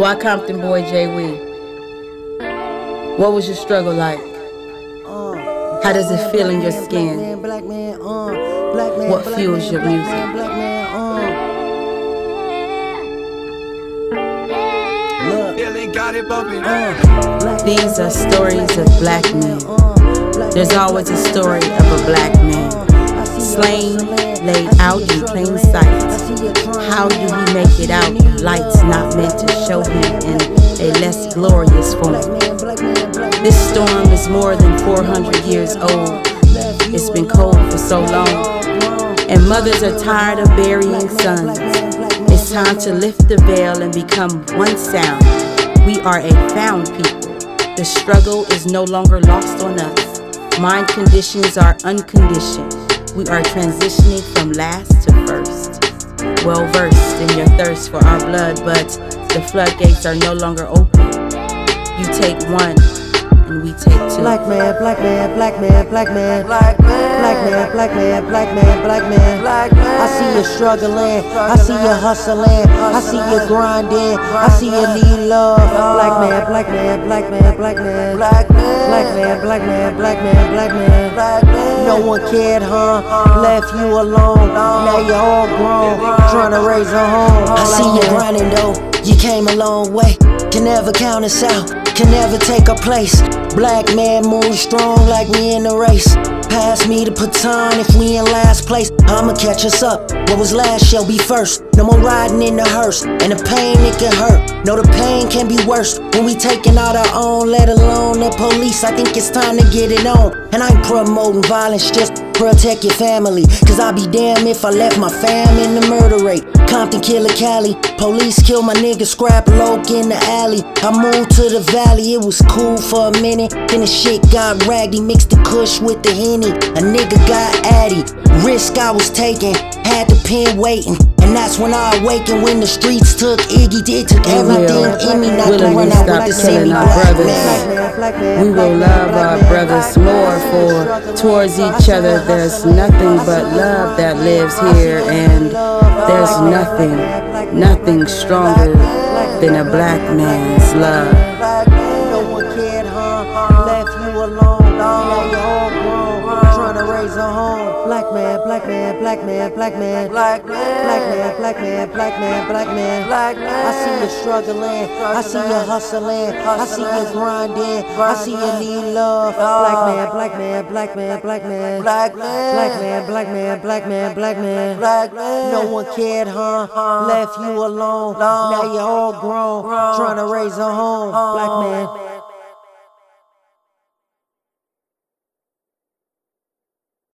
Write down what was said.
Why Compton boy Jay Wee? What was your struggle like? How does it feel in your skin? What fuels your music? These are stories of black men. There's always a story of a black man. Slain, laid out in plain sight. How do we make it out? Light's not meant to show him in a less glorious form. This storm is more than 400 years old. It's been cold for so long, and mothers are tired of burying sons. It's time to lift the veil and become one sound. We are a found people. The struggle is no longer lost on us. Mind conditions are unconditioned. We are transitioning from last to first. Well versed in your thirst for our blood, but the floodgates are no longer open. You take one, and we take two. Black man, black man, black man, black man, black man, black man, black man, black man, black man, black man. I see you struggling, I see you hustling, I see you grinding, I see you need love. Black man, black man, black man, black man, black man, black man, black man, black man, black man, black man. No one cared, huh? Left you alone. Now you're all grown, trying to raise a home. I see you grinding though, you came a long way. Can never count us out, can never take our place. Black man move strong like we in the race. Pass me the baton if we in last place. I'ma catch us up, what was last shall be first. No more riding in the hearse, and the pain it can hurt. No, the pain can be worse when we taking out our own, let alone the police. I think it's time to get it on, and I ain't promoting violence, just protect your family. Cause I'll be damned if I left my fam in the murder rate. Compton killer Cali, police kill my nigga, scrap Loke in the alley. I moved to the valley, it was cool for a minute. Then the shit got raggy, mixed the kush with the Henny. A nigga got addy, risk I was taking, had the pen waiting. And that's when I awakened, when the streets took Iggy. It took everything in me not to run out with the same brothers. We will love our brothers more, for towards each other there's nothing but love that lives here. And there's nothing stronger than a black man's love. No one cared, huh? Left you alone, now you're all grown, trying to raise a home. Black man, black man, black man, black man, black man, black man, black man, black man, black man, black man. I see you struggling, I see you hustling, I see you grinding, I see you need love. Black man, black man, black man, black man, black man, black man, black man, black man, black man, black man. No one cared, huh? Left you alone, now you're all grown, trying to raise a home. Black man.